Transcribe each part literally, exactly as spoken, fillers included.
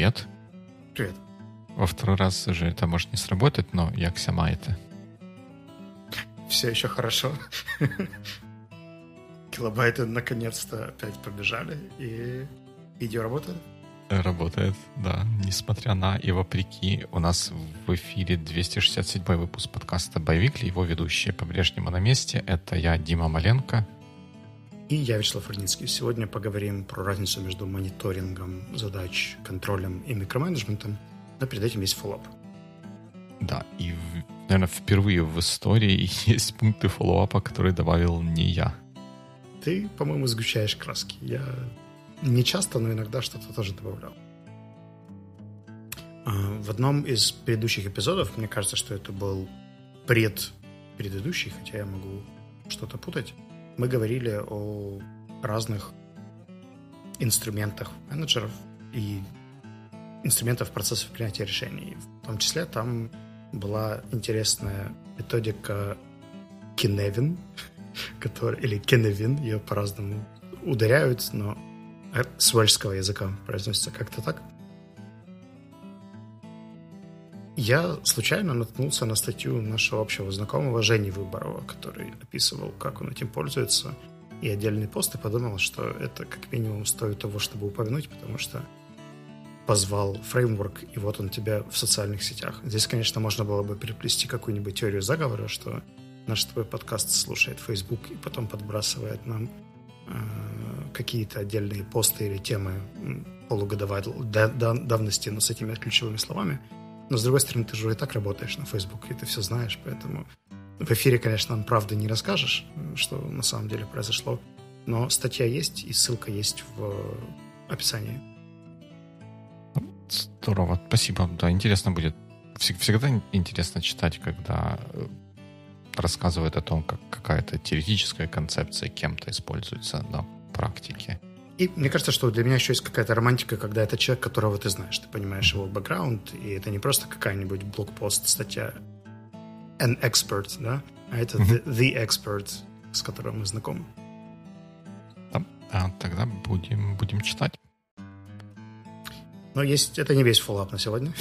Привет. Привет. Во второй раз уже это может не сработать, но як ся маете? Все еще хорошо. Килобайты наконец-то опять побежали, и видео работает? Работает, да. Несмотря на и вопреки, у нас в эфире двести шестьдесят седьмой выпуск подкаста «Байвикли». Его ведущие по-прежнему на месте. Это я, Дима Маленко. И я, Вячеслав Форницкий. Сегодня поговорим про разницу между мониторингом задач, контролем и микроменеджментом. Но перед этим есть фоллоуап. Да, и, наверное, впервые в истории есть пункты фоллоуапа, которые добавил не я. Ты, по-моему, сгущаешь краски. Я не часто, но иногда что-то тоже добавлял. В одном из предыдущих эпизодов, мне кажется, что это был предпредыдущий, хотя я могу что-то путать, мы говорили о разных инструментах менеджеров и инструментов процессов принятия решений. В том числе там была интересная методика Кеневин, который, или Кеневин, ее по-разному ударяют, но с вельского языка произносится как-то так. Я случайно наткнулся на статью нашего общего знакомого Жени Выборова, который описывал, как он этим пользуется, и отдельный пост, и подумал, что это как минимум стоит того, чтобы упомянуть, потому что позвал фреймворк, и вот он тебя в социальных сетях. Здесь, конечно, можно было бы переплести какую-нибудь теорию заговора, что наш твой подкаст слушает Facebook и потом подбрасывает нам э, какие-то отдельные посты или темы полугодовой да, да, давности, но с этими ключевыми словами. Но, с другой стороны, ты же и так работаешь на Facebook, и ты все знаешь, поэтому в эфире, конечно, нам правды не расскажешь, что на самом деле произошло, но статья есть, и ссылка есть в описании. Здорово, спасибо. Да, интересно будет. Всегда интересно читать, когда рассказывает о том, как какая-то теоретическая концепция кем-то используется на практике. И мне кажется, что для меня еще есть какая-то романтика, когда это человек, которого ты знаешь, ты понимаешь его бэкграунд, и это не просто какая-нибудь блокпост, статья an expert, да, а это the, the expert, с которым мы знакомы. Да, а тогда будем, будем читать. Но есть, это не весь фоллоуап на сегодня.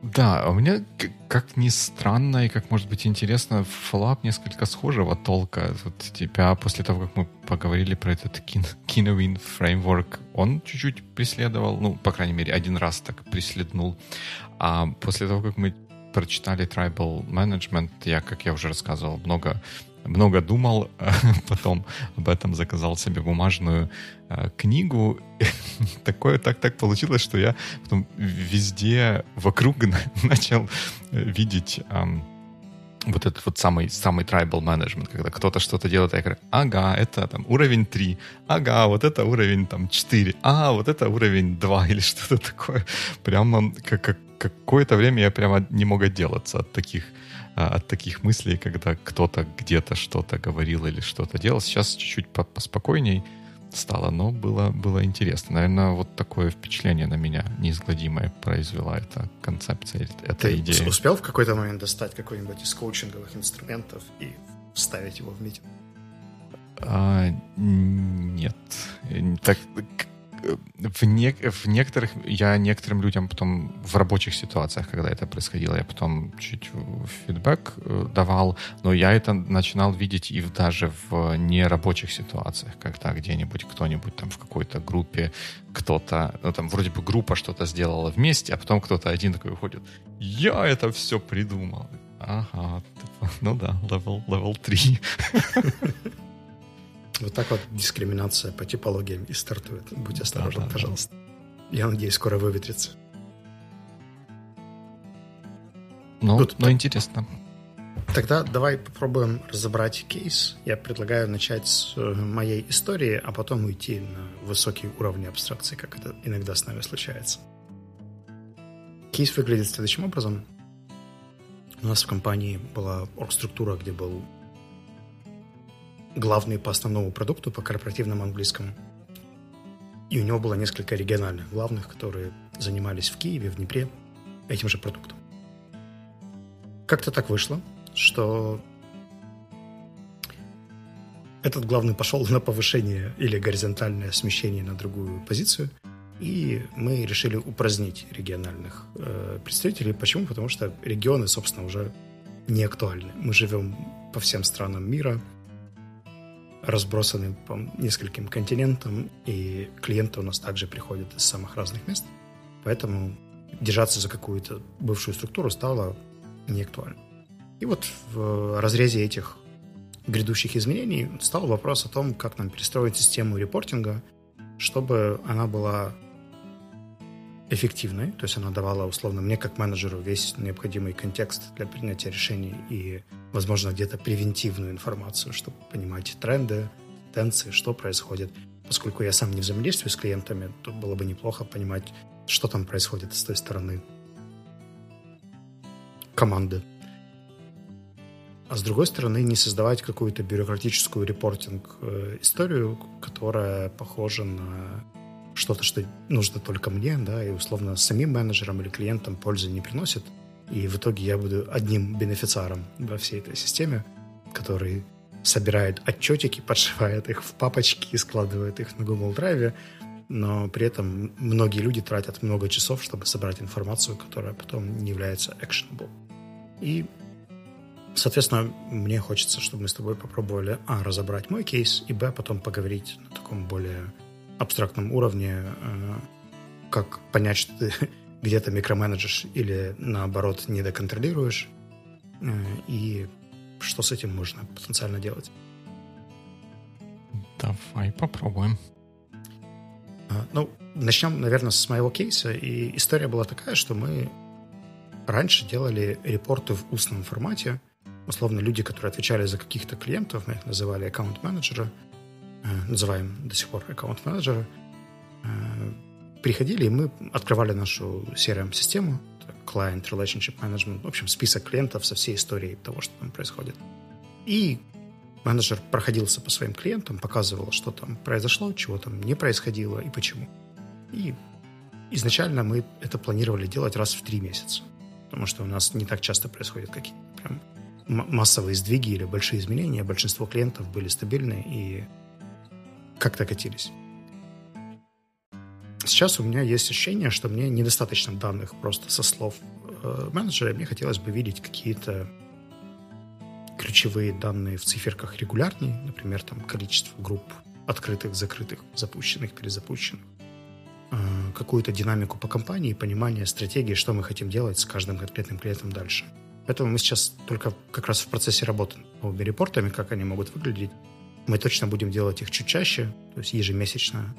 Да, у меня, как ни странно и как, может быть, интересно, фоллоуап несколько схожего толка. Вот тебя после того, как мы поговорили про этот Cynefin фреймворк, он чуть-чуть преследовал, ну, по крайней мере, один раз так преследнул. А после того, как мы прочитали Tribal Management, я, как я уже рассказывал, много... много думал, потом об этом заказал себе бумажную э, книгу. Такое так, так получилось, что я потом везде вокруг начал видеть э, вот этот вот самый, самый tribal management, когда кто-то что-то делает, я говорю, ага, это там уровень три, ага, вот это уровень там четыре, а вот это уровень два или что-то такое. Прямо как, как, какое-то время я прямо не мог отделаться от таких от таких мыслей, когда кто-то где-то что-то говорил или что-то делал. Сейчас чуть-чуть поспокойней стало, но было, было интересно. Наверное, вот такое впечатление на меня неизгладимое произвела эта концепция, эта идея. Ты успел в какой-то момент достать какой-нибудь из коучинговых инструментов и вставить его в митинг? А, нет. Так... В, не, в некоторых, я некоторым людям потом в рабочих ситуациях, когда это происходило, я потом чуть фидбэк давал, но я это начинал видеть и даже в нерабочих ситуациях, когда где-нибудь кто-нибудь там в какой-то группе, кто-то, ну там вроде бы группа что-то сделала вместе, а потом кто-то один такой уходит, я это все придумал. Ага, ну да, левел три. Вот так вот дискриминация по типологиям и стартует. Будь осторожен, да, да, пожалуйста. Да. Я надеюсь, скоро выветрится. Ну, Good, но так... интересно. Тогда давай попробуем разобрать кейс. Я предлагаю начать с моей истории, а потом уйти на высокие уровни абстракции, как это иногда с нами случается. Кейс выглядит следующим образом. У нас в компании была оргструктура, где был главный по основному продукту, по корпоративному английскому. И у него было несколько региональных главных, которые занимались в Киеве, в Днепре этим же продуктом. Как-то так вышло, что этот главный пошел на повышение или горизонтальное смещение на другую позицию, И мы решили упразднить региональных э, представителей. Почему? Потому что регионы, собственно, уже не актуальны. Мы живем по всем странам мира, разбросаны по нескольким континентам, и клиенты у нас также приходят из самых разных мест. Поэтому держаться за какую-то бывшую структуру стало неактуально. И вот в разрезе этих грядущих изменений стал вопрос о том, как нам перестроить систему репортинга, чтобы она была эффективной, то есть она давала, условно, мне как менеджеру весь необходимый контекст для принятия решений и, возможно, где-то превентивную информацию, чтобы понимать тренды, тенденции, что происходит. Поскольку я сам не взаимодействую с клиентами, то было бы неплохо понимать, что там происходит с той стороны команды. А с другой стороны, не создавать какую-то бюрократическую репортинг-историю, которая похожа на что-то, что нужно только мне, да, и условно самим менеджерам или клиентам пользы не приносит. И в итоге я буду одним бенефициаром во всей этой системе, который собирает отчетики, подшивает их в папочки и складывает их на Google Drive, но при этом многие люди тратят много часов, чтобы собрать информацию, которая потом не является actionable. И соответственно, мне хочется, чтобы мы с тобой попробовали а. разобрать мой кейс, и б. потом поговорить на таком более абстрактном уровне, э, как понять, что ты где-то микроменеджишь или, наоборот, недоконтролируешь, э, и что с этим можно потенциально делать. Давай попробуем. А, ну, начнем, наверное, с моего кейса. И история была такая, что мы раньше делали репорты в устном формате. Условно, люди, которые отвечали за каких-то клиентов, мы их называли аккаунт-менеджеры, э, называем до сих пор аккаунт-менеджеры, э, приходили, и мы открывали нашу си эр эм-систему, Client Relationship Management, в общем, список клиентов со всей историей того, что там происходит. И менеджер проходился по своим клиентам, показывал, что там произошло, чего там не происходило и почему. И изначально мы это планировали делать раз в три месяца, потому что у нас не так часто происходят какие-то прям массовые сдвиги или большие изменения, большинство клиентов были стабильны и как-то катились. Сейчас у меня есть ощущение, что мне недостаточно данных просто со слов менеджера, мне хотелось бы видеть какие-то ключевые данные в циферках регулярнее, например, там количество групп открытых, закрытых, запущенных, перезапущенных, какую-то динамику по компании, понимание стратегии, что мы хотим делать с каждым конкретным клиентом дальше. Поэтому мы сейчас только как раз в процессе работы над репортами, как они могут выглядеть. Мы точно будем делать их чуть чаще, то есть ежемесячно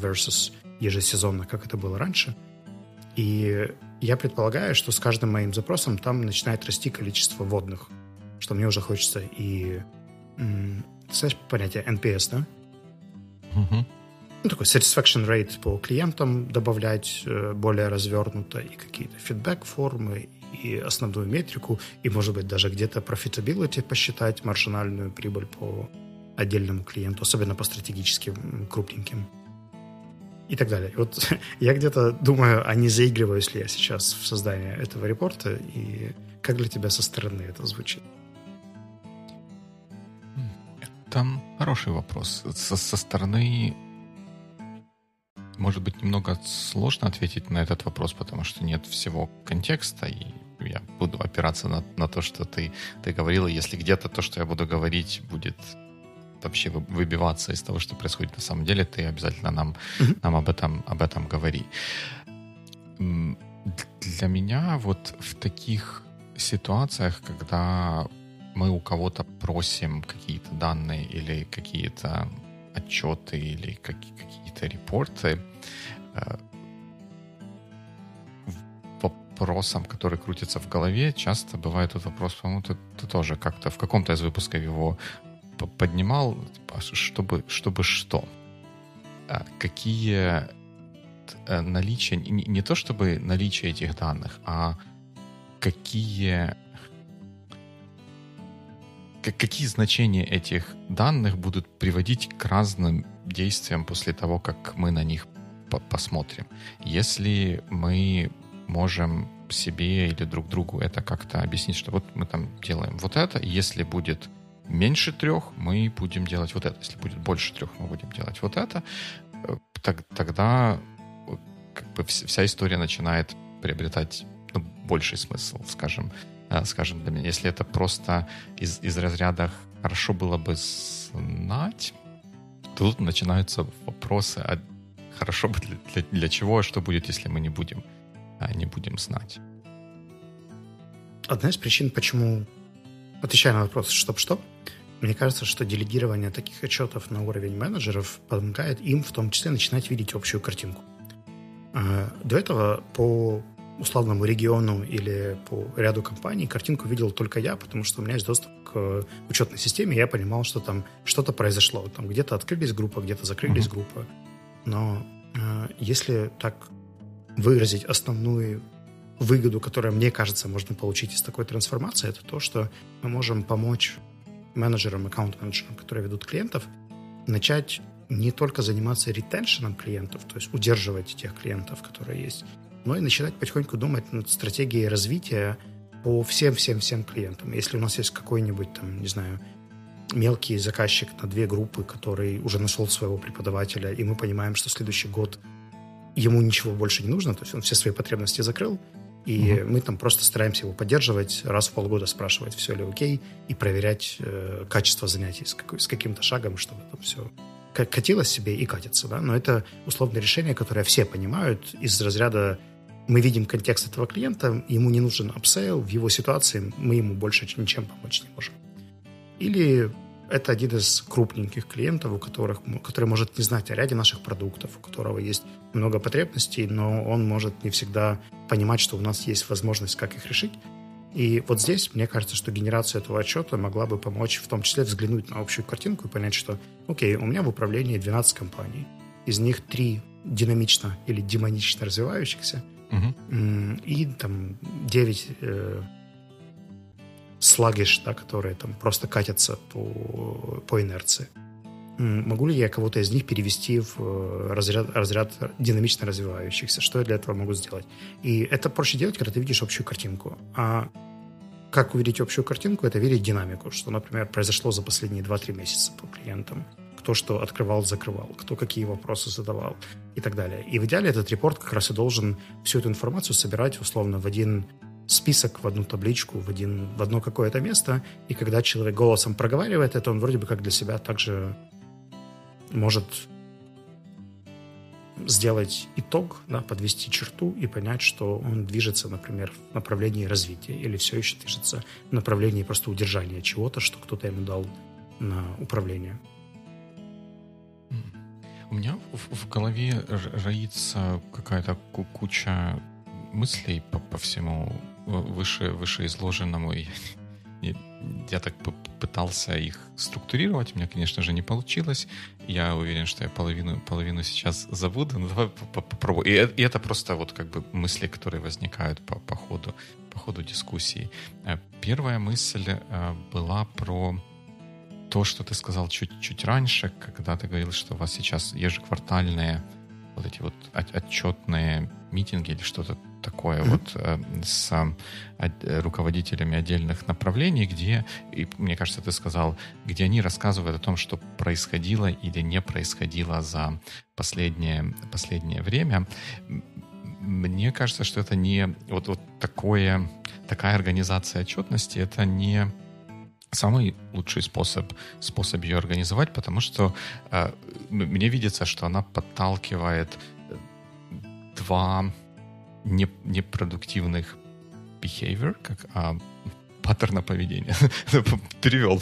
versus ежесезонно, как это было раньше. И я предполагаю, что с каждым моим запросом там начинает расти количество вводных, что мне уже хочется и... Знаешь, понятие эн пи эс, да? Угу. Ну, такой satisfaction rate по клиентам добавлять более развернуто, и какие-то фидбэк-формы, и основную метрику, и, может быть, даже где-то profitability посчитать, маржинальную прибыль по отдельному клиенту, особенно по стратегическим, крупненьким и так далее. И вот я где-то думаю, а не заигрываюсь ли я сейчас в создании этого репорта, и как для тебя со стороны это звучит? Это хороший вопрос. Со, со стороны... Может быть, немного сложно ответить на этот вопрос, потому что нет всего контекста, и я буду опираться на, на то, что ты, ты говорила. Если где-то то, что я буду говорить, будет вообще выбиваться из того, что происходит на самом деле, ты обязательно нам, mm-hmm. нам об этом, об этом говори. Для меня вот в таких ситуациях, когда мы у кого-то просим какие-то данные или какие-то отчеты или какие-то репорты, вопросом, который крутится в голове, часто бывает этот вопрос, по-моему, ты, ты тоже как-то в каком-то из выпусков его поднимал, чтобы, чтобы что? Какие наличия, не, не то чтобы наличие этих данных, а какие... Какие значения этих данных будут приводить к разным действиям после того, как мы на них по- посмотрим? Если мы можем себе или друг другу это как-то объяснить, что вот мы там делаем вот это, если будет меньше трех, мы будем делать вот это, если будет больше трех, мы будем делать вот это, так, тогда как бы вся история начинает приобретать, ну, больший смысл, скажем, скажем для меня. Если это просто из, из разряда «хорошо было бы знать», то тут начинаются вопросы, а хорошо бы для, для, для чего, а что будет, если мы не будем, не будем знать. Одна из причин, почему, отвечая на вопрос «чтоб-что», мне кажется, что делегирование таких отчетов на уровень менеджеров помогает им в том числе начинать видеть общую картинку. До этого по условному региону или по ряду компаний картинку видел только я, потому что у меня есть доступ к учетной системе, и я понимал, что там что-то произошло. Там где-то открылись группы, где-то закрылись mm-hmm. группы. Но если так выразить основную выгоду, которую, мне кажется, можно получить из такой трансформации, это то, что мы можем помочь менеджерам, аккаунт-менеджерам, которые ведут клиентов, начать не только заниматься ретеншеном клиентов, то есть удерживать тех клиентов, которые есть, но и начинать потихоньку думать над стратегией развития по всем-всем-всем клиентам. Если у нас есть какой-нибудь, там, не знаю, мелкий заказчик на две группы, который уже нашел своего преподавателя, и мы понимаем, что следующий год ему ничего больше не нужно, то есть он все свои потребности закрыл, и угу. мы там просто стараемся его поддерживать, раз в полгода спрашивать, все ли окей, и проверять э, качество занятий с, какой, с каким-то шагом, чтобы там все катилось себе и катится. Да? Но это условное решение, которое все понимают из разряда «мы видим контекст этого клиента, ему не нужен апсейл, в его ситуации мы ему больше ничем помочь не можем». Или это один из крупненьких клиентов, у которых, который может не знать о ряде наших продуктов, у которого есть много потребностей, но он может не всегда понимать, что у нас есть возможность, как их решить. И вот здесь, мне кажется, что генерация этого отчета могла бы помочь в том числе взглянуть на общую картинку и понять, что, окей, у меня в управлении двенадцать компаний, из них три динамично или демонично развивающихся, угу. и там девять... слагиш, да, которые там просто катятся по, по инерции. Могу ли я кого-то из них перевести в разряд, разряд динамично развивающихся? Что я для этого могу сделать? И это проще делать, когда ты видишь общую картинку. А как увидеть общую картинку? Это видеть динамику, что, например, произошло за последние два-три месяца по клиентам. Кто что открывал, закрывал, кто какие вопросы задавал и так далее. И в идеале этот репорт как раз и должен всю эту информацию собирать условно в один список, в одну табличку, в, один, в одно какое-то место, и когда человек голосом проговаривает это, он вроде бы как для себя также может сделать итог, да, подвести черту и понять, что он движется, например, в направлении развития или все еще движется в направлении просто удержания чего-то, что кто-то ему дал на управление. У меня в, в голове роится какая-то куча мыслей по, по всему выше, вышеизложенному. И, и, я так пытался их структурировать. У меня, конечно же, не получилось. Я уверен, что я половину, половину сейчас забуду. Но давай попробую. И, и это просто вот как бы мысли, которые возникают по, по, ходу, по ходу дискуссии. Первая мысль была про то, что ты сказал чуть-чуть раньше, когда ты говорил, что у вас сейчас ежеквартальные вот эти вот отчетные митинги или что-то такое mm-hmm. вот с руководителями отдельных направлений, где, и мне кажется, ты сказал, где они рассказывают о том, что происходило или не происходило за последнее, последнее время. Мне кажется, что это не... Вот, вот такое, такая организация отчетности, это не... самый лучший способ, способ ее организовать, потому что э, мне видится, что она подталкивает два не, непродуктивных behavior, как а, паттерна поведения. Перевел,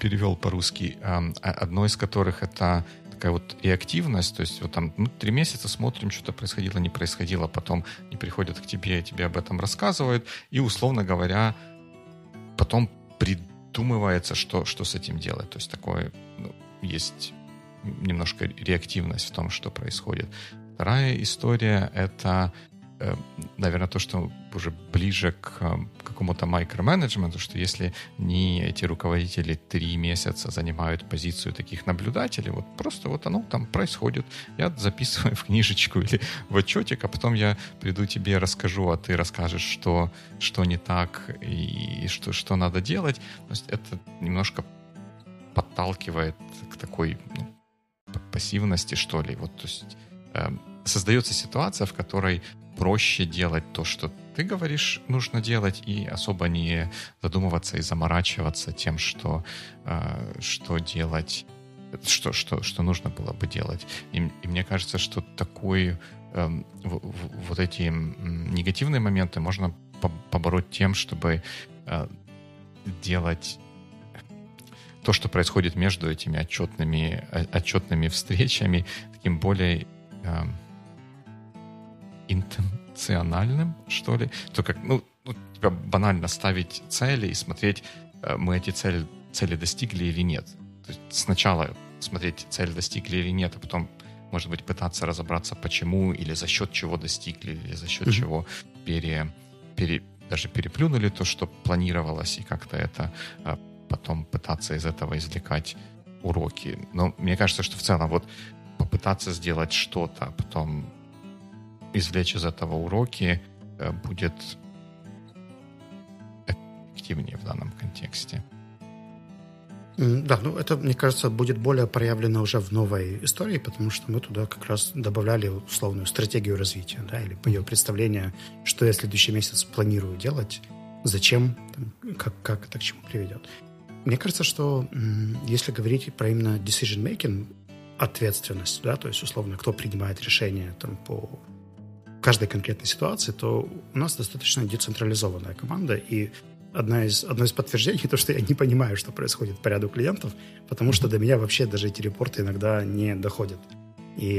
перевел по-русски. Одно из которых это такая вот реактивность, то есть вот там ну, три месяца смотрим, что-то происходило, не происходило, потом не приходят к тебе, тебе об этом рассказывают, и, условно говоря, потом придумывается, что, что с этим делать. То есть такое, ну, есть немножко реактивность в том, что происходит. Вторая история — это, наверное, то, что уже ближе к какому-то микроменеджменту, что если не эти руководители три месяца занимают позицию таких наблюдателей, вот просто вот оно там происходит, я записываю в книжечку или в отчетик, а потом я приду тебе, расскажу, а ты расскажешь, что, что не так и что, что надо делать. То есть это немножко подталкивает к такой, ну, пассивности, что ли. Вот, то есть... создается ситуация, в которой проще делать то, что ты говоришь, нужно делать, и особо не задумываться и заморачиваться тем, что, что делать, что, что, что нужно было бы делать. И, и мне кажется, что такой, вот эти негативные моменты можно побороть тем, чтобы делать то, что происходит между этими отчетными, отчетными встречами, таким более э, интенциональным, что ли. То как, ну, тебя банально ставить цели и смотреть, мы эти цели, цели достигли или нет. То есть сначала смотреть, цель достигли или нет, а потом, может быть, пытаться разобраться, почему или за счет чего достигли, или за счет mm-hmm. чего пере, пере, даже переплюнули то, что планировалось, и как-то это... потом пытаться из этого извлекать уроки. Но мне кажется, что в целом вот попытаться сделать что-то, а потом извлечь из этого уроки будет эффективнее в данном контексте. Да, ну это, мне кажется, будет более проявлено уже в новой истории, потому что мы туда как раз добавляли условную стратегию развития, да, или ее представление, что я следующий месяц планирую делать, зачем, там, как, как это к чему приведет. Мне кажется, что если говорить про именно decision-making, ответственность, да, то есть, условно, кто принимает решение там, по каждой конкретной ситуации, то у нас достаточно децентрализованная команда, и одна из, одно из подтверждений то, что я не понимаю, что происходит по ряду клиентов, потому что до меня вообще даже эти репорты иногда не доходят. И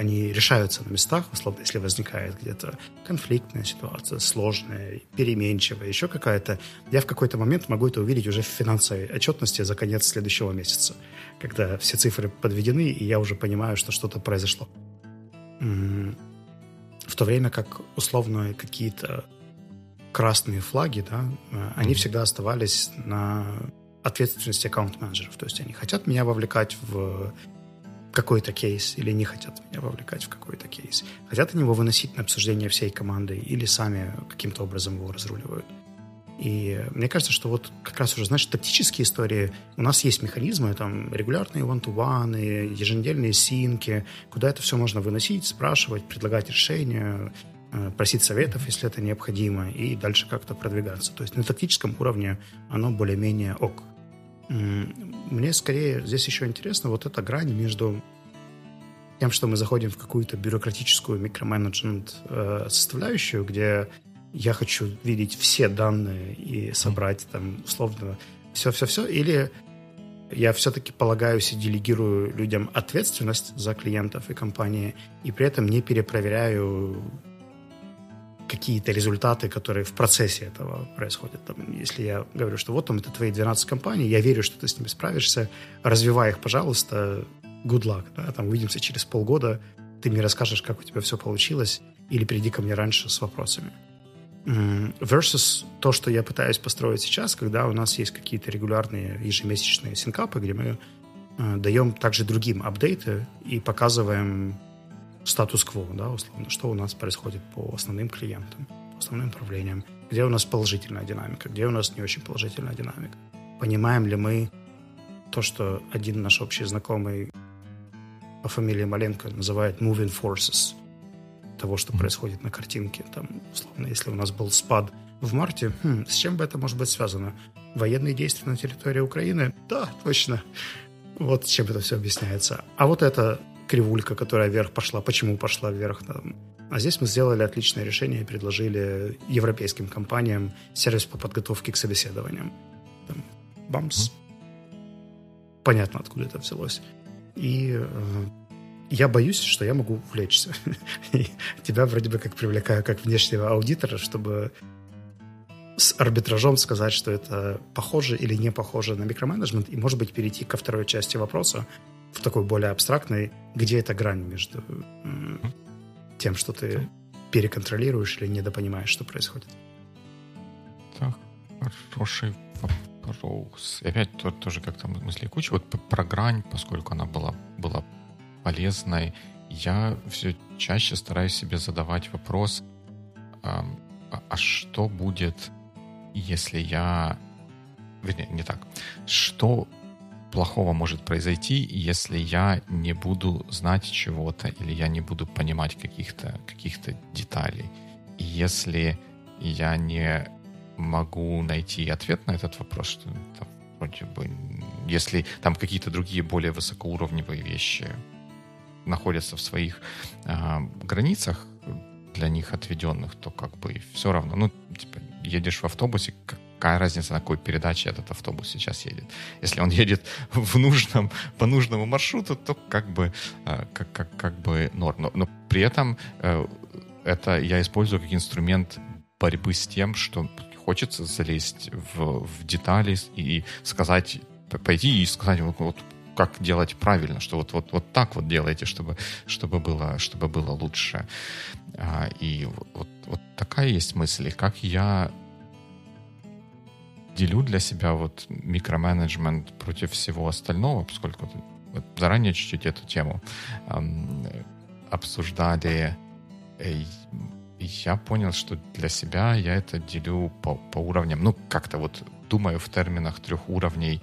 они решаются на местах, условно, если возникает где-то конфликтная ситуация, сложная, переменчивая, еще какая-то. Я в какой-то момент могу это увидеть уже в финансовой отчетности за конец следующего месяца, когда все цифры подведены, и я уже понимаю, что что-то произошло. В то время как, условно, какие-то красные флаги, да, они всегда оставались на ответственности аккаунт-менеджеров. То есть они хотят меня вовлекать в... какой-то кейс, или не хотят меня вовлекать в какой-то кейс. Хотят они его выносить на обсуждение всей команды, или сами каким-то образом его разруливают. И мне кажется, что вот как раз уже, знаешь, тактические истории, у нас есть механизмы, там, регулярные one-to-one, еженедельные синки, куда это все можно выносить, спрашивать, предлагать решения, просить советов, если это необходимо, и дальше как-то продвигаться. То есть на тактическом уровне оно более-менее ок. Мне скорее здесь еще интересно вот эта грань между тем, что мы заходим в какую-то бюрократическую микроменеджмент э, составляющую, где я хочу видеть все данные и собрать там условно все-все-все, или я все-таки полагаюсь и делегирую людям ответственность за клиентов и компании, и при этом не перепроверяю какие-то результаты, которые в процессе этого происходят. Там, если я говорю, что вот там это твои двенадцать компаний, я верю, что ты с ними справишься, развивай их, пожалуйста, good luck. Да? Там, увидимся через полгода, ты мне расскажешь, как у тебя все получилось, или приди ко мне раньше с вопросами. Versus то, что я пытаюсь построить сейчас, когда у нас есть какие-то регулярные ежемесячные синкапы, где мы э, даем также другим апдейты и показываем статус-кво, да, условно, что у нас происходит по основным клиентам, по основным направлениям, где у нас положительная динамика, где у нас не очень положительная динамика. Понимаем ли мы то, что один наш общий знакомый по фамилии Маленко называет moving forces, того, что происходит на картинке. Там, условно, если у нас был спад в марте, хм, с чем бы это может быть связано? Военные действия на территории Украины? Да, точно. Вот чем это все объясняется. А вот это кривулька, которая вверх пошла, почему пошла вверх. Там. А здесь мы сделали отличное решение и предложили европейским компаниям сервис по подготовке к собеседованиям. Там, бамс. Понятно, откуда это взялось. И э, я боюсь, что я могу увлечься. Тебя вроде бы как привлекаю как внешнего аудитора, чтобы с арбитражом сказать, что это похоже или не похоже на микроменеджмент, и, может быть, перейти ко второй части вопроса, в такой более абстрактной, где эта грань между тем, что ты переконтролируешь или недопонимаешь, что происходит. Так, хороший вопрос. И опять тут тоже как-то мысли куча. Вот про грань, поскольку она была, была полезной, я все чаще стараюсь себе задавать вопрос, а, а что будет, если я... Вернее, не так. Что плохого может произойти, если я не буду знать чего-то или я не буду понимать каких-то, каких-то деталей. И если я не могу найти ответ на этот вопрос, что там, вроде бы, если там какие-то другие более высокоуровневые вещи находятся в своих э, границах, для них отведенных, то как бы все равно. Ну, типа, едешь в автобусе, какая разница, на какой передаче этот автобус сейчас едет. Если он едет в нужном, по нужному маршруту, то как бы, э, как, как, как бы норм. Но, но при этом э, это я использую как инструмент борьбы с тем, что хочется залезть в, в детали и сказать, пойти и сказать, вот, вот как делать правильно, что вот, вот, вот так вот делаете, чтобы, чтобы, было, чтобы было лучше. И вот, вот такая есть мысль. И как я делю для себя вот микроменеджмент против всего остального, поскольку заранее чуть-чуть эту тему обсуждали. Я понял, что для себя я это делю по, по уровням. Ну, как-то вот думаю в терминах трех уровней.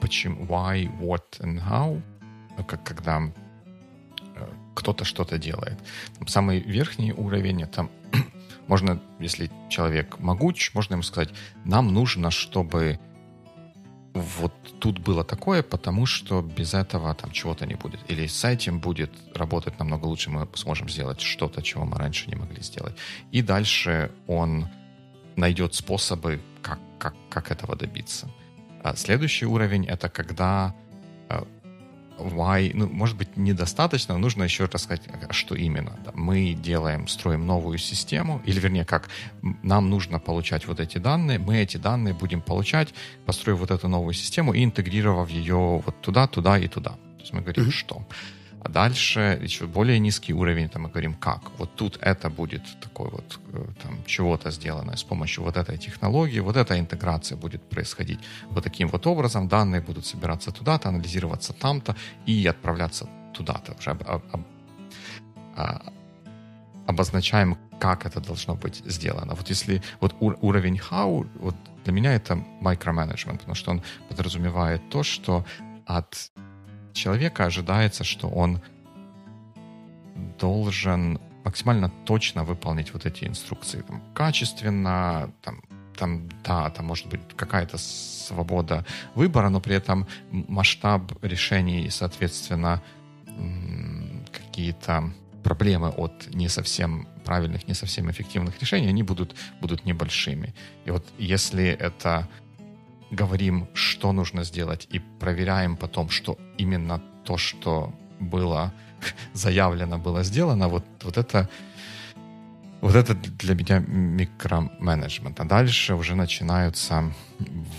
Почему? Why, what and how. Как, когда кто-то что-то делает. Там самый верхний уровень, это можно, если человек могуч, можно ему сказать, нам нужно, чтобы вот тут было такое, потому что без этого там чего-то не будет. Или с этим будет работать намного лучше, мы сможем сделать что-то, чего мы раньше не могли сделать. И дальше он найдет способы, как, как, как этого добиться. А следующий уровень — это когда why, ну, может быть, недостаточно, нужно еще рассказать, что именно. Мы делаем, строим новую систему, или, вернее, как нам нужно получать вот эти данные, мы эти данные будем получать, построив вот эту новую систему и интегрировав ее вот туда, туда и туда. То есть мы говорим, mm-hmm. что. А дальше еще более низкий уровень, там мы говорим, как. Вот тут это будет такой вот, там, чего-то сделано с помощью вот этой технологии, вот эта интеграция будет происходить вот таким вот образом, данные будут собираться туда-то, анализироваться там-то и отправляться туда-то. Уже об, об, об, обозначаем, как это должно быть сделано. Вот если вот ур, уровень how, вот для меня это micromanagement, потому что он подразумевает то, что от человека ожидается, что он должен максимально точно выполнить вот эти инструкции. Там, качественно, там, там, да, там может быть какая-то свобода выбора, но при этом масштаб решений и, соответственно, какие-то проблемы от не совсем правильных, не совсем эффективных решений, они будут, будут небольшими. И вот если это... говорим, что нужно сделать, и проверяем потом, что именно то, что было заявлено, было сделано, вот, вот, это, вот это для меня микроменеджмент. А дальше уже начинаются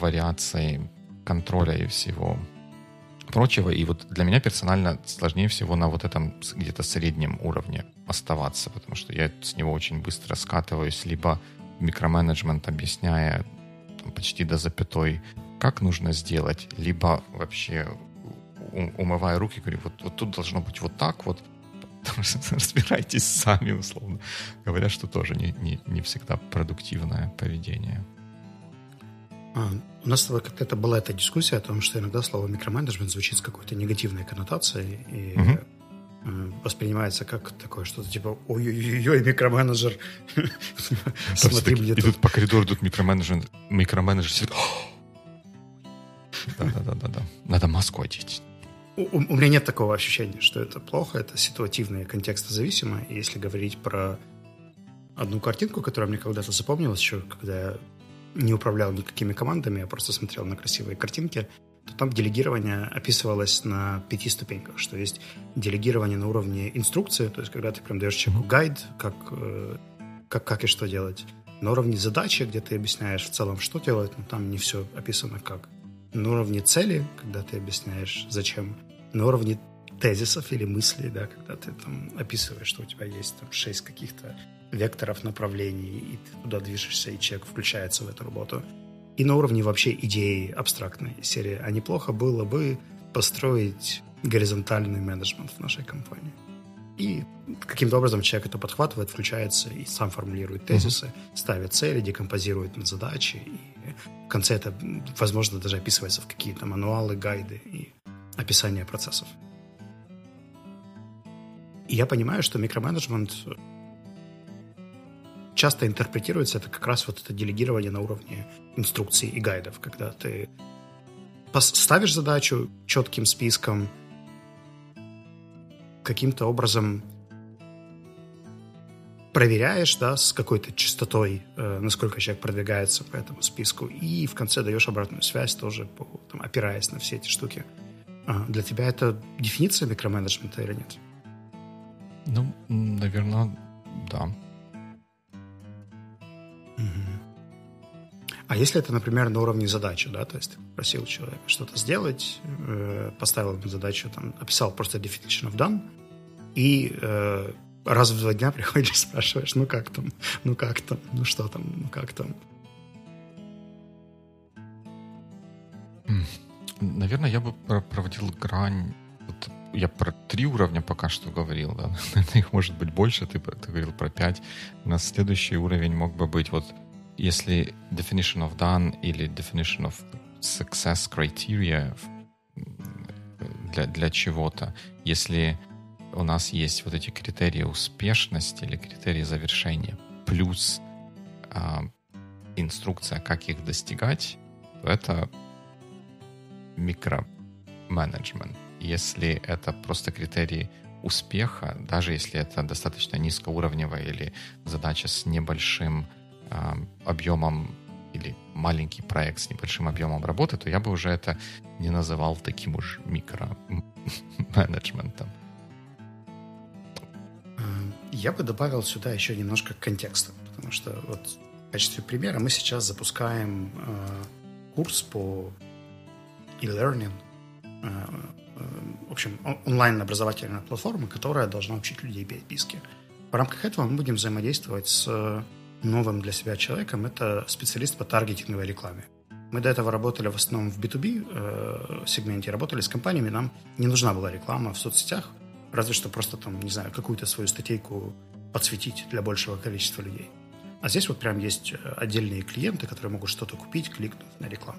вариации контроля и всего прочего. И вот для меня персонально сложнее всего на вот этом где-то среднем уровне оставаться, потому что я с него очень быстро скатываюсь, либо микроменеджмент, объясняя почти до запятой, как нужно сделать, либо вообще умывая руки, говорю, вот, вот тут должно быть вот так вот, потому что разбирайтесь сами, условно говоря, что тоже не, не, не всегда продуктивное поведение. А, у нас с тобой как-то была эта дискуссия о том, что иногда слово микроменеджмент звучит с какой-то негативной коннотацией и угу. воспринимается как такое что-то типа ой-ой-ой, микроменеджер. Смотри, мне тут. Идут по коридору, идут микроменеджер. Микроменеджер. Да-да-да-да. Надо маску одеть. У меня нет такого ощущения, что это плохо. Это ситуативно и контекстозависимо. Если говорить про одну картинку, которая мне когда-то запомнилась еще, когда я не управлял никакими командами, я просто смотрел на красивые картинки, то там делегирование описывалось на пяти ступеньках, что есть делегирование на уровне инструкции, то есть когда ты прям даешь человеку гайд, как, как, как и что делать. На уровне задачи, где ты объясняешь в целом, что делать, но там не все описано как. На уровне цели, когда ты объясняешь, зачем. На уровне тезисов или мыслей, да, когда ты там описываешь, что у тебя есть там шесть каких-то векторов, направлений, и ты туда движешься, и человек включается в эту работу. И на уровне вообще идеи абстрактной серии. А неплохо было бы построить горизонтальный менеджмент в нашей компании. И каким-то образом человек это подхватывает, включается и сам формулирует тезисы, mm-hmm. ставит цели, декомпозирует задачи. И в конце это, возможно, даже описывается в какие-то мануалы, гайды и описание процессов. И я понимаю, что микроменеджмент часто интерпретируется, это как раз вот это делегирование на уровне инструкций и гайдов, когда ты ставишь задачу четким списком, каким-то образом проверяешь, да, с какой-то частотой, э, насколько человек продвигается по этому списку, и в конце даешь обратную связь тоже, по, там, опираясь на все эти штуки. А, для тебя это дефиниция микроменеджмента или нет? Ну, наверное, да. Угу. А если это, например, на уровне задачи, да, то есть ты попросил человека что-то сделать, э, поставил ему задачу, там, описал просто definition of done, и э, раз в два дня приходишь, спрашиваешь, ну как там, ну как там, ну что там, ну как там. Наверное, я бы проводил грань. Вот я про три уровня пока что говорил, да. Их может быть больше, ты, ты говорил про пять. На следующий уровень мог бы быть вот, если definition of done или definition of success criteria для, для чего-то, если у нас есть вот эти критерии успешности или критерии завершения плюс э, инструкция, как их достигать, то это микроменеджмент. Если это просто критерии успеха, даже если это достаточно низкоуровневая или задача с небольшим э, объемом или маленький проект с небольшим объемом работы, то я бы уже это не называл таким уж микроменеджментом. Я бы добавил сюда еще немножко контекста, потому что вот в качестве примера мы сейчас запускаем э, курс по e-learning, э, э, в общем, онлайн-образовательная платформа, которая должна учить людей переписке. В рамках этого мы будем взаимодействовать с новым для себя человеком, это специалист по таргетинговой рекламе. Мы до этого работали в основном в би ту би э, сегменте, работали с компаниями, нам не нужна была реклама в соцсетях, разве что просто там, не знаю, какую-то свою статейку подсветить для большего количества людей. А здесь вот прям есть отдельные клиенты, которые могут что-то купить, кликнуть на рекламу.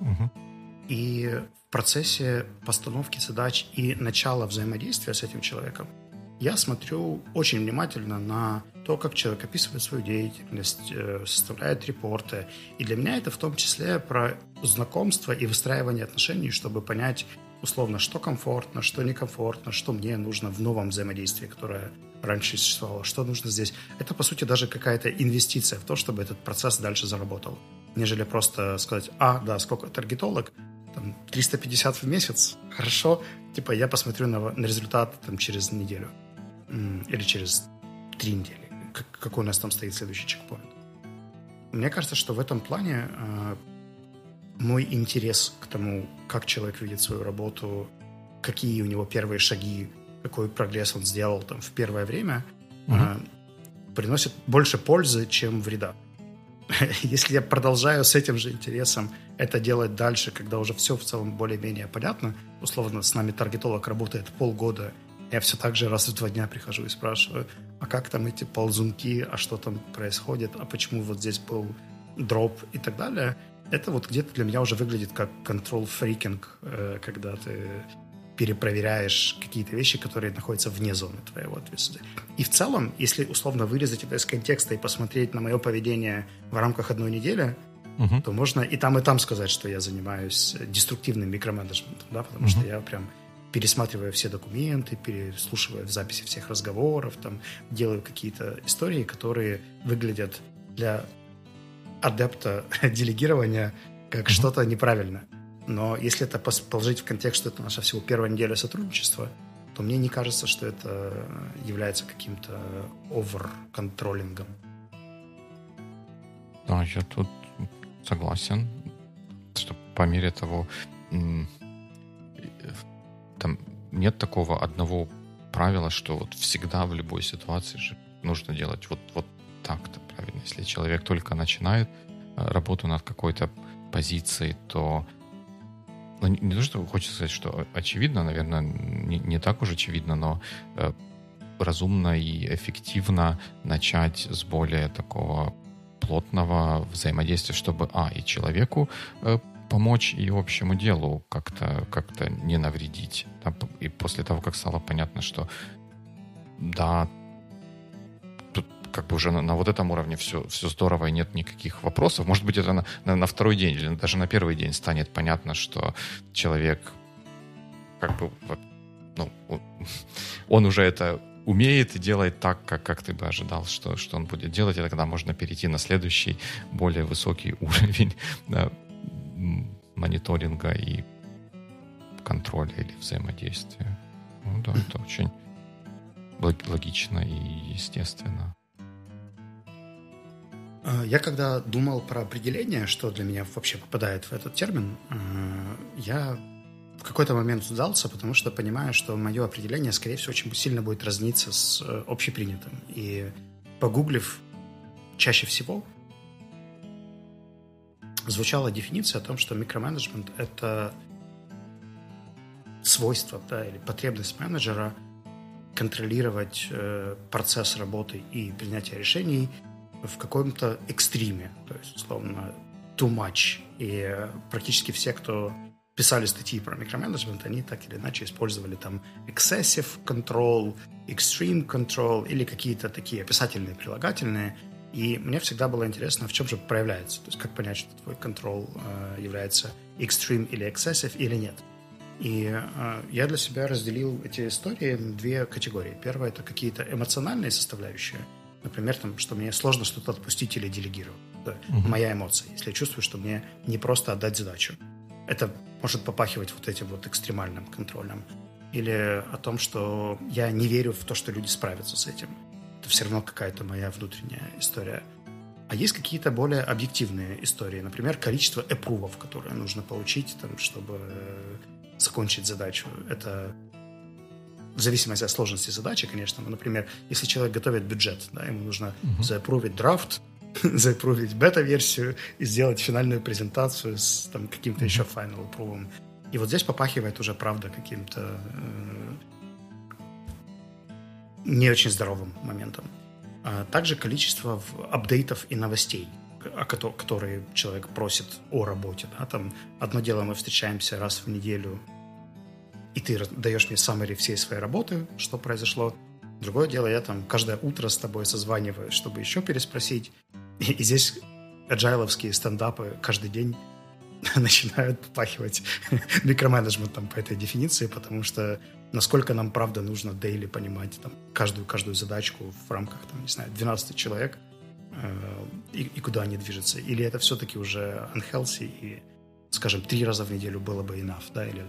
Угу. И в процессе постановки задач и начала взаимодействия с этим человеком я смотрю очень внимательно на то, как человек описывает свою деятельность, составляет репорты. И для меня это в том числе про знакомство и выстраивание отношений, чтобы понять, условно, что комфортно, что некомфортно, что мне нужно в новом взаимодействии, которое раньше существовало, что нужно здесь. Это, по сути, даже какая-то инвестиция в то, чтобы этот процесс дальше заработал, нежели просто сказать, а, да, сколько таргетолог, там, триста пятьдесят в месяц, хорошо, типа я посмотрю на, на результат там, через неделю или через три недели, как, как у нас там стоит следующий чекпоинт. Мне кажется, что в этом плане мой интерес к тому, как человек видит свою работу, какие у него первые шаги, какой прогресс он сделал там, в первое время, угу. э, приносит больше пользы, чем вреда. Если я продолжаю с этим же интересом это делать дальше, когда уже все в целом более-менее понятно, условно, с нами таргетолог работает полгода, я все так же раз в два дня прихожу и спрашиваю, а как там эти ползунки, а что там происходит, а почему вот здесь был дроп и так далее. Это вот где-то для меня уже выглядит как контрол-фрикинг, когда ты перепроверяешь какие-то вещи, которые находятся вне зоны твоего ответственности. И в целом, если условно вырезать это из контекста и посмотреть на мое поведение в рамках одной недели, угу. то можно и там, и там сказать, что я занимаюсь деструктивным микроменеджментом, да, потому угу. что я прям пересматриваю все документы, переслушиваю в записи всех разговоров, там, делаю какие-то истории, которые выглядят для адепта делегирования как mm-hmm. что-то неправильное. Но если это положить в контекст, что это наша всего первая неделя сотрудничества, то мне не кажется, что это является каким-то овер-контролингом. Да, я тут согласен, что по мере того, там нет такого одного правила, что вот всегда в любой ситуации же нужно делать вот, вот так-то, правильно. Если человек только начинает работу над какой-то позицией, то ну, не то, что хочется сказать, что очевидно, наверное, не, не так уж очевидно, но э, разумно и эффективно начать с более такого плотного взаимодействия, чтобы, а, и человеку э, помочь, и общему делу как-то, как-то не навредить. Да? И после того, как стало понятно, что да, тут как бы уже на, на вот этом уровне все, все здорово, и нет никаких вопросов. Может быть, это на, на, на второй день или даже на первый день станет понятно, что человек как бы... Ну, он уже это умеет и делает так, как, как ты бы ожидал, что, что он будет делать. И тогда можно перейти на следующий, более высокий уровень, да, мониторинга и контроля или взаимодействия. Ну да, это очень логично и естественно. Я когда думал про определение, что для меня вообще попадает в этот термин, я... в какой-то момент сдался, потому что понимаю, что мое определение, скорее всего, очень сильно будет разниться с общепринятым. И погуглив, чаще всего звучала дефиниция о том, что микроменеджмент – это свойство, да, или потребность менеджера контролировать процесс работы и принятия решений в каком-то экстриме, то есть, условно, too much. И практически все, кто писали статьи про микроменеджмент, они так или иначе использовали там excessive control, extreme control или какие-то такие описательные прилагательные. И мне всегда было интересно, в чем же проявляется. То есть как понять, что твой control э, является extreme или excessive или нет. И э, я для себя разделил эти истории на две категории. Первая – это какие-то эмоциональные составляющие. Например, там, что мне сложно что-то отпустить или делегировать. Это угу. моя эмоция. Если я чувствую, что мне не просто отдать задачу. Это может попахивать вот этим вот экстремальным контролем. Или о том, что я не верю в то, что люди справятся с этим. Это все равно какая-то моя внутренняя история. А есть какие-то более объективные истории. Например, количество эпрувов, которые нужно получить, там, чтобы закончить задачу. Это в зависимости от сложности задачи, конечно. Но, например, если человек готовит бюджет, да, ему нужно угу. заэпрувить драфт, заэпрувить бета-версию и сделать финальную презентацию с там, каким-то mm-hmm. еще final approval. И вот здесь попахивает уже, правда, каким-то э, не очень здоровым моментом. А также количество апдейтов и новостей, о ко- которые человек просит о работе. Да? Там, одно дело, мы встречаемся раз в неделю, и ты даешь мне summary всей своей работы, что произошло. Другое дело, я там каждое утро с тобой созваниваюсь, чтобы еще переспросить. И, и здесь аджайловские стендапы каждый день начинают попахивать микроменеджментом по этой дефиниции, потому что насколько нам правда нужно дейли понимать каждую-каждую задачку в рамках, там, не знаю, двенадцати человек э, и, и куда они движутся. Или это все-таки уже unhealthy и, скажем, три раза в неделю было бы enough, да, или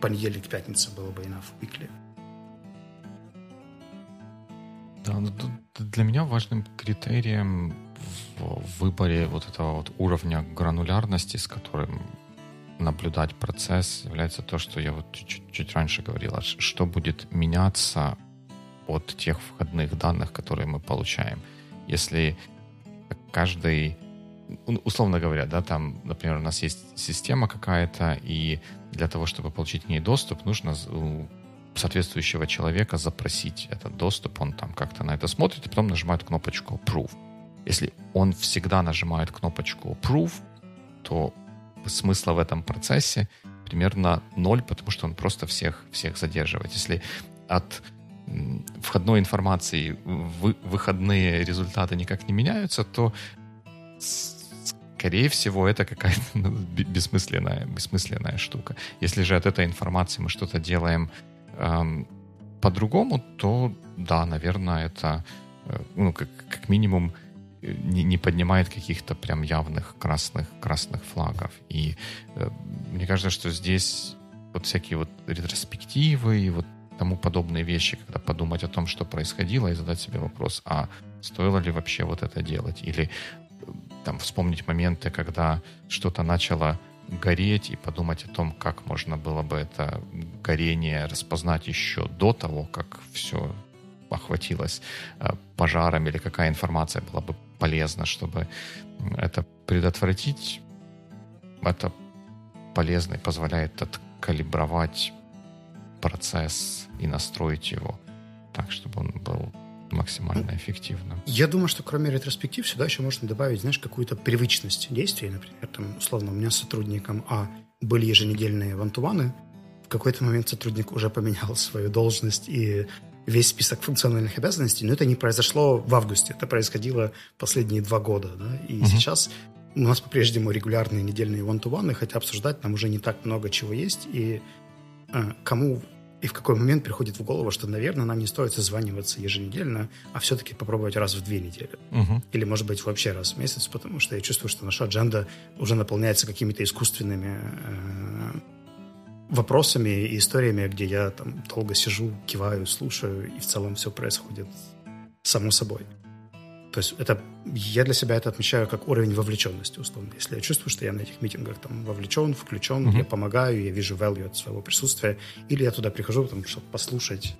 понедельник, пятница было бы enough weekly. Да, для меня важным критерием в выборе вот этого вот уровня гранулярности, с которым наблюдать процесс, является то, что я вот чуть-чуть раньше говорил, что будет меняться от тех входных данных, которые мы получаем. Если каждый, условно говоря, да, там, например, у нас есть система какая-то, и для того, чтобы получить к ней доступ, нужно соответствующего человека запросить этот доступ, он там как-то на это смотрит и потом нажимает кнопочку Approve. Если он всегда нажимает кнопочку Approve, то смысла в этом процессе примерно ноль, потому что он просто всех, всех задерживает. Если от входной информации вы, выходные результаты никак не меняются, то скорее всего, это какая-то бессмысленная, бессмысленная штука. Если же от этой информации мы что-то делаем по-другому, то да, наверное, это ну, как, как минимум не, не поднимает каких-то прям явных красных, красных флагов. И э, мне кажется, что здесь вот всякие вот ретроспективы и вот тому подобные вещи, когда подумать о том, что происходило, и задать себе вопрос, а стоило ли вообще вот это делать? Или там вспомнить моменты, когда что-то начало гореть и подумать о том, как можно было бы это горение распознать еще до того, как все охватилось пожаром, или какая информация была бы полезна, чтобы это предотвратить. Это полезно и позволяет откалибровать процесс и настроить его так, чтобы он был максимально ну, эффективным. Я думаю, что кроме ретроспектив сюда еще можно добавить, знаешь, какую-то привычность действий. Например, там, условно, у меня с сотрудником А были еженедельные вантуваны. В какой-то момент сотрудник уже поменял свою должность и весь список функциональных обязанностей, но это не произошло в августе, это происходило последние два года. Да? И uh-huh. сейчас у нас по-прежнему регулярные недельные one-to-one, хотя обсуждать нам уже не так много чего есть, и э, кому и в какой момент приходит в голову, что, наверное, нам не стоит созваниваться еженедельно, а все-таки попробовать раз в две недели. Uh-huh. Или, может быть, вообще раз в месяц, потому что я чувствую, что наша адженда уже наполняется какими-то искусственными э, вопросами и историями, где я там долго сижу, киваю, слушаю, и в целом все происходит само собой. То есть это, я для себя это отмечаю как уровень вовлеченности, условно. Если я чувствую, что я на этих митингах там вовлечен, включен, uh-huh. я помогаю, я вижу value от своего присутствия, или я туда прихожу, потому что послушать,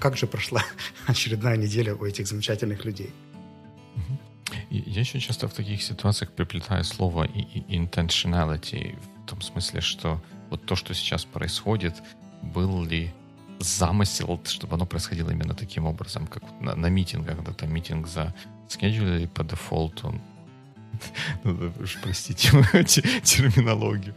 как же прошла очередная неделя у этих замечательных людей. Uh-huh. Я еще часто в таких ситуациях приплетаю слово intentionality, в том смысле, что вот то, что сейчас происходит, был ли замысел, чтобы оно происходило именно таким образом, как на, на митингах, когда там митинг заскедулили по дефолту, уж простите терминологию,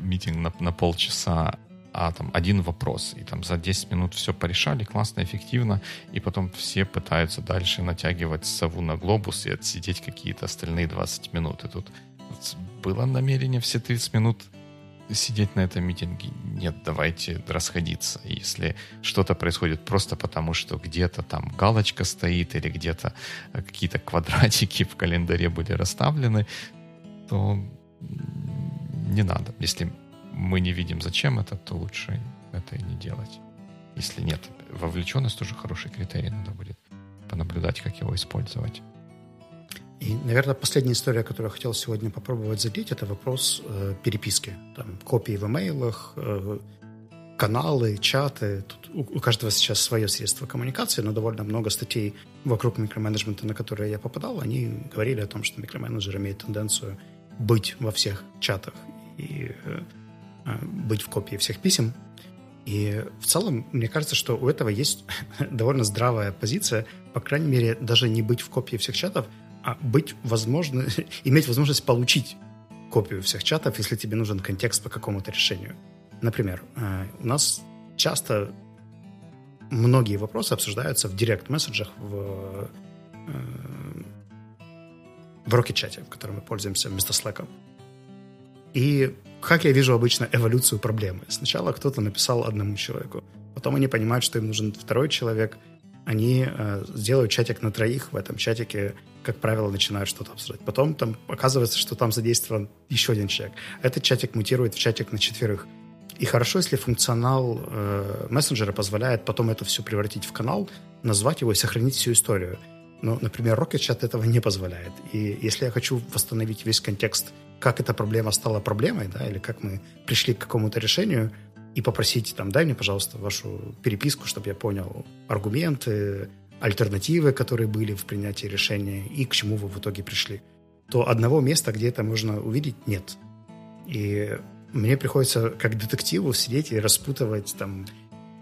митинг на, на полчаса, а там один вопрос, и там за десять минут все порешали, классно, эффективно, и потом все пытаются дальше натягивать сову на глобус и отсидеть какие-то остальные двадцать минут. И тут было намерение все тридцать минут сидеть на этом митинге. Нет, давайте расходиться. Если что-то происходит просто потому, что где-то там галочка стоит или где-то какие-то квадратики в календаре были расставлены, то не надо. Если мы не видим, зачем это, то лучше это и не делать. Если нет, вовлеченность тоже хороший критерий. Надо будет понаблюдать, как его использовать. И, наверное, последняя история, которую я хотел сегодня попробовать задеть, это вопрос э, переписки. Там, копии в имейлах, э, каналы, чаты. Тут у, у каждого сейчас свое средство коммуникации, но довольно много статей вокруг микроменеджмента, на которые я попадал, они говорили о том, что микроменеджер имеет тенденцию быть во всех чатах и э, э, быть в копии всех писем. И в целом, мне кажется, что у этого есть довольно здравая позиция, по крайней мере, даже не быть в копии всех чатов, а быть возможно, иметь возможность получить копию всех чатов, если тебе нужен контекст по какому-то решению. Например, у нас часто многие вопросы обсуждаются в директ-месседжах в, в Rocket-чате, в котором мы пользуемся вместо Slack. И как я вижу обычно эволюцию проблемы. Сначала кто-то написал одному человеку, потом они понимают, что им нужен второй человек, они э, делают чатик на троих, в этом чатике, как правило, начинают что-то обсуждать. Потом там оказывается, что там задействован еще один человек. Этот чатик мутирует в чатик на четверых. И хорошо, если функционал э, мессенджера позволяет потом это все превратить в канал, назвать его и сохранить всю историю. Но, например, Rocket-чат этого не позволяет. И если я хочу восстановить весь контекст, как эта проблема стала проблемой, да, или как мы пришли к какому-то решению, и попросить, там, дай мне, пожалуйста, вашу переписку, чтобы я понял аргументы, альтернативы, которые были в принятии решения и к чему вы в итоге пришли, то одного места, где это можно увидеть, нет. И мне приходится как детективу сидеть и распутывать там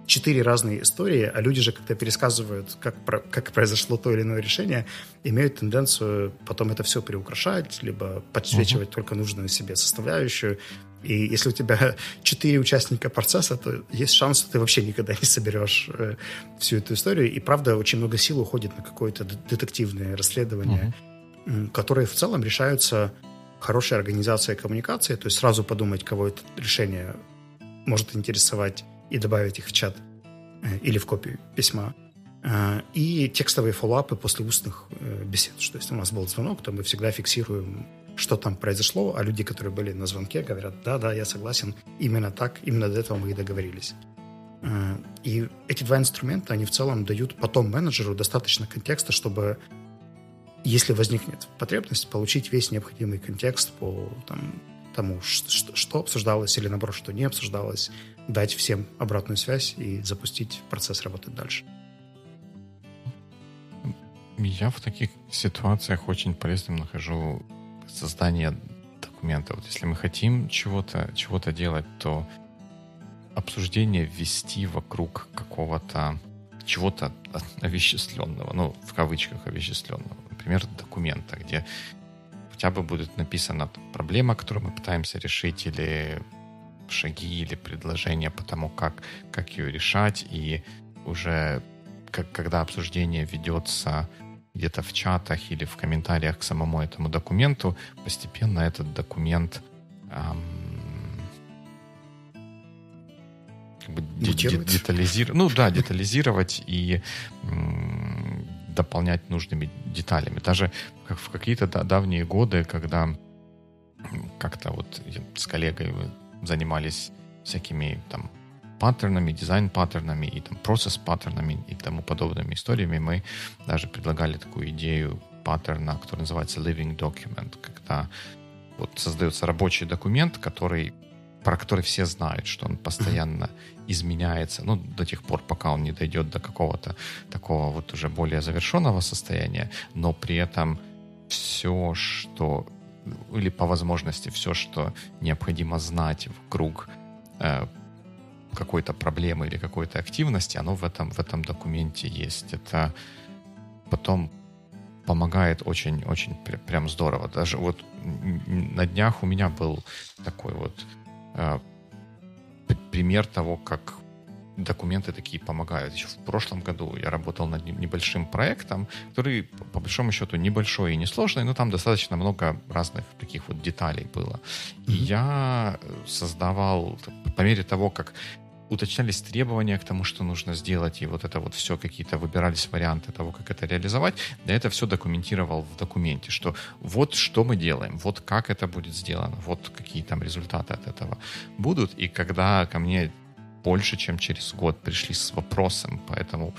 четыре разные истории, а люди же, когда пересказывают, как, как произошло то или иное решение, имеют тенденцию потом это все переукрашать, либо подсвечивать uh-huh. только нужную себе составляющую. И если у тебя четыре участника процесса, то есть шанс, что ты вообще никогда не соберешь э, всю эту историю. И, правда, очень много сил уходит на какое-то детективное расследование, uh-huh. которые в целом решаются хорошей организацией коммуникации, то есть сразу подумать, кого это решение может интересовать, и добавить их в чат или в копию письма. И текстовые фоллоуапы после устных бесед. То есть у нас был звонок, то мы всегда фиксируем, что там произошло, а люди, которые были на звонке, говорят, да-да, я согласен, именно так, именно до этого мы и договорились. И эти два инструмента, они в целом дают потом менеджеру достаточно контекста, чтобы, если возникнет потребность, получить весь необходимый контекст по там, тому, что, что обсуждалось или, наоборот, что не обсуждалось, дать всем обратную связь и запустить процесс работать дальше. Я в таких ситуациях очень полезным нахожу создание документа. Вот если мы хотим чего-то, чего-то делать, то обсуждение ввести вокруг какого-то чего-то овеществленного, ну, в кавычках овеществленного, например, документа, где хотя бы будет написана проблема, которую мы пытаемся решить, или шаги, или предложения по тому, как, как ее решать, и уже как, когда обсуждение ведется где-то в чатах или в комментариях к самому этому документу, постепенно этот документ эм, как бы детализировать. Ну да, детализировать и м, дополнять нужными деталями. Даже как в какие-то давние годы, когда как-то вот с коллегой занимались всякими там паттернами, дизайн-паттернами и там процесс-паттернами и тому подобными историями, мы даже предлагали такую идею паттерна, который называется living document, когда вот создается рабочий документ, который, про который все знают, что он постоянно изменяется, ну, до тех пор, пока он не дойдет до какого-то такого вот уже более завершенного состояния, но при этом все, что или по возможности все, что необходимо знать вокруг э, какой-то проблемы или какой-то активности, оно в этом, в этом документе есть. Это потом помогает очень-очень прям здорово. Даже вот на днях у меня был такой вот э, пример того, как документы такие помогают. Еще в прошлом году я работал над небольшим проектом, который, по большому счету, небольшой и несложный, но там достаточно много разных таких вот деталей было. И mm-hmm. я создавал, по мере того, как уточнялись требования к тому, что нужно сделать, и вот это вот все, какие-то выбирались варианты того, как это реализовать, я это все документировал в документе, что вот что мы делаем, вот как это будет сделано, вот какие там результаты от этого будут. И когда ко мне больше, чем через год пришли с вопросом, поэтому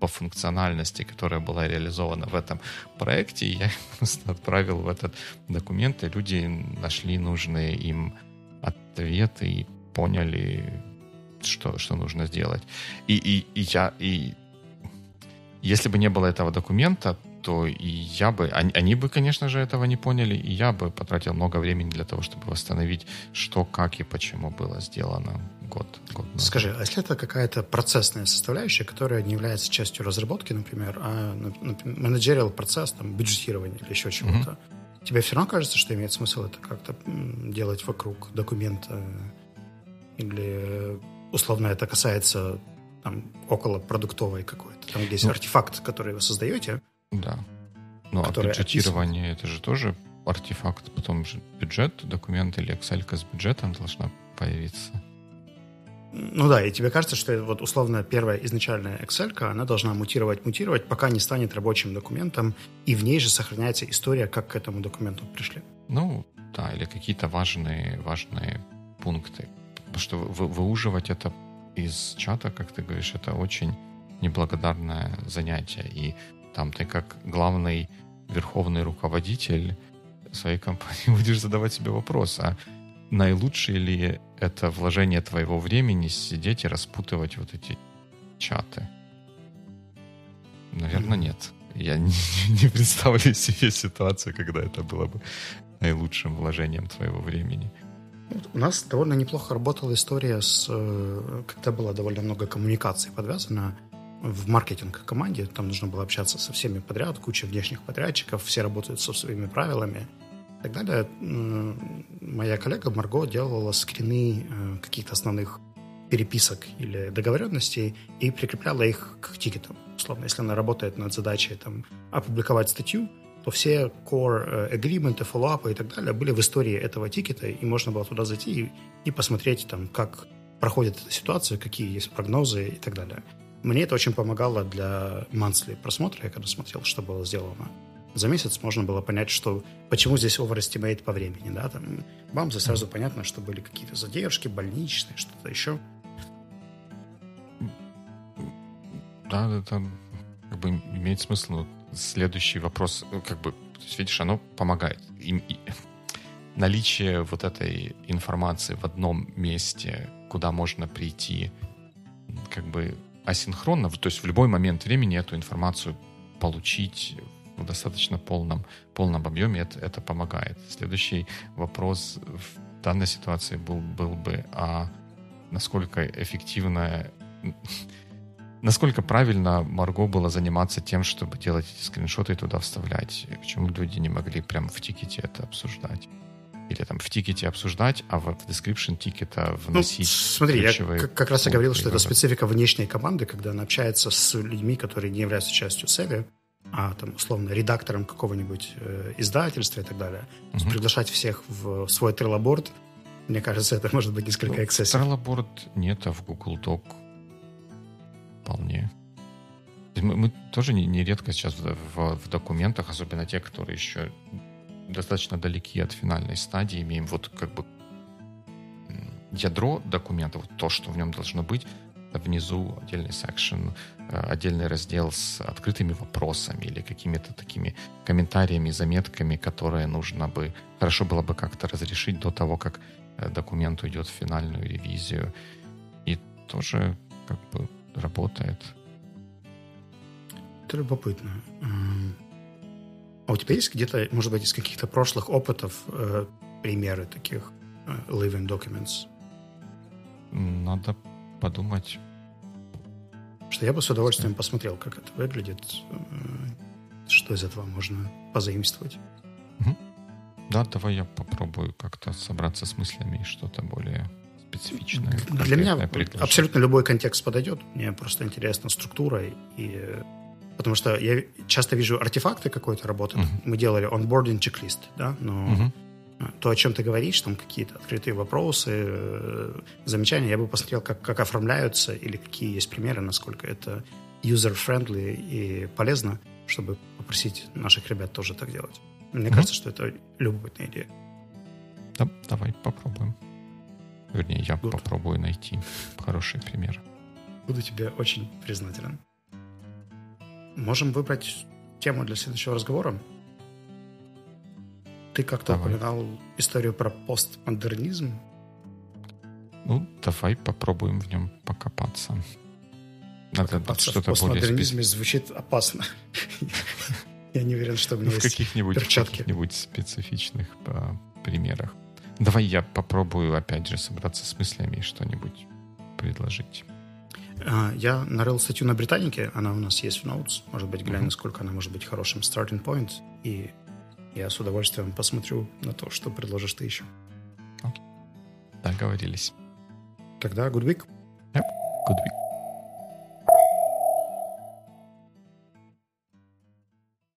по функциональности, которая была реализована в этом проекте, я просто отправил в этот документ, и люди нашли нужные им ответы и поняли, что, что нужно сделать. И, и, и я, и если бы не было этого документа, то и я бы, они, они бы, конечно же, этого не поняли, и я бы потратил много времени для того, чтобы восстановить, что, как и почему было сделано год, год назад. Скажи, а если это какая-то процессная составляющая, которая не является частью разработки, например, а менеджериал процесс, там, бюджетирование или еще чего-то, mm-hmm. тебе все равно кажется, что имеет смысл это как-то делать вокруг документа? Или, условно, это касается там, около продуктовой какой-то, там, где есть mm-hmm. артефакт, который вы создаете, да. Ну, а бюджетирование, это же тоже артефакт. Потом же бюджет, документ или Excel-ка с бюджетом должна появиться. Ну да, и тебе кажется, что вот условно первая изначальная Excel-ка, она должна мутировать, мутировать, пока не станет рабочим документом, и в ней же сохраняется история, как к этому документу пришли. Ну да, или какие-то важные, важные пункты. Потому что вы, выуживать это из чата, как ты говоришь, это очень неблагодарное занятие. И там ты как главный верховный руководитель своей компании будешь задавать себе вопрос, а наилучшее ли это вложение твоего времени сидеть и распутывать вот эти чаты? Наверное, нет. Я не, не представляю себе ситуацию, когда это было бы наилучшим вложением твоего времени. У нас довольно неплохо работала история, с, когда было довольно много коммуникаций подвязано, в маркетинг-команде, там нужно было общаться со всеми подряд, куча внешних подрядчиков, все работают со своими правилами и так далее. Моя коллега Марго делала скрины каких-то основных переписок или договоренностей и прикрепляла их к тикетам. Условно, если она работает над задачей там, опубликовать статью, то все core agreement, follow-up и так далее были в истории этого тикета, и можно было туда зайти и, и посмотреть, там, как проходит эта ситуация, какие есть прогнозы и так далее. Мне это очень помогало для monthly просмотра, я когда смотрел, что было сделано. За месяц можно было понять, что, почему здесь overestimate по времени. Да? Там, бам, сразу понятно, что были какие-то задержки, больничные, что-то еще. Да, это как бы имеет смысл. Следующий вопрос, как бы, видишь, оно помогает. И, и наличие вот этой информации в одном месте, куда можно прийти, как бы, асинхронно, то есть в любой момент времени эту информацию получить в достаточно полном, полном объеме, это, это помогает. Следующий вопрос в данной ситуации был, был бы, а насколько эффективно Насколько правильно Марго было заниматься тем, чтобы делать эти скриншоты и туда вставлять? Почему люди не могли прям в тикете это обсуждать? Или там в тикете обсуждать, а в description тикета вносить? Ну, смотри, я как, как раз я говорил, что это специфика внешней команды, когда она общается с людьми, которые не являются частью цели, а там, условно, редактором какого-нибудь э, издательства и так далее. Uh-huh. То есть приглашать всех в свой треллоборд, мне кажется, это может быть несколько ну, эксцессив. Треллоборд нет, а в Google Doc вполне. Мы, мы тоже нередко сейчас в, в, в документах, особенно те, которые еще достаточно далеки от финальной стадии, имеем вот как бы ядро документа, вот то, что в нем должно быть, внизу отдельный секшн, отдельный раздел с открытыми вопросами или какими-то такими комментариями, заметками, которые нужно бы, хорошо было бы как-то разрешить до того, как документ уйдет в финальную ревизию. И тоже как бы работает. Это любопытно. А у тебя есть где-то, может быть, из каких-то прошлых опытов э, примеры таких э, living documents? Надо подумать. Что я бы с удовольствием посмотрел, как это выглядит, э, что из этого можно позаимствовать. Угу. Да, давай я попробую как-то собраться с мыслями и что-то более специфичное. Для меня абсолютно любой контекст подойдет. Мне просто интересна структура и... Потому что я часто вижу артефакты какой-то работы. Uh-huh. Мы делали онбординг чек-лист, да, но uh-huh. то, о чем ты говоришь, там какие-то открытые вопросы, замечания, я бы посмотрел, как, как оформляются или какие есть примеры, насколько это user-friendly и полезно, чтобы попросить наших ребят тоже так делать. Мне uh-huh. кажется, что это любопытная идея. Да, давай попробуем. Вернее, я Good. попробую найти хорошие примеры. Буду тебе очень признателен. Можем выбрать тему для следующего разговора. Ты как-то давай. упоминал историю про постмодернизм. Ну, давай попробуем в нем покопаться. Надо покопаться что-то в постмодернизме более... звучит опасно. Я не уверен, что у меня есть перчатки. В каких-нибудь специфичных примерах. Давай я попробую, опять же, собраться с мыслями и что-нибудь предложить. Я нарыл статью на Британике, она у нас есть в Notes. Может быть, глянь, mm-hmm. насколько она может быть хорошим starting point. И я с удовольствием посмотрю на то, что предложишь ты еще. Окей. Okay. Договорились. Тогда good week. Yep. Good week.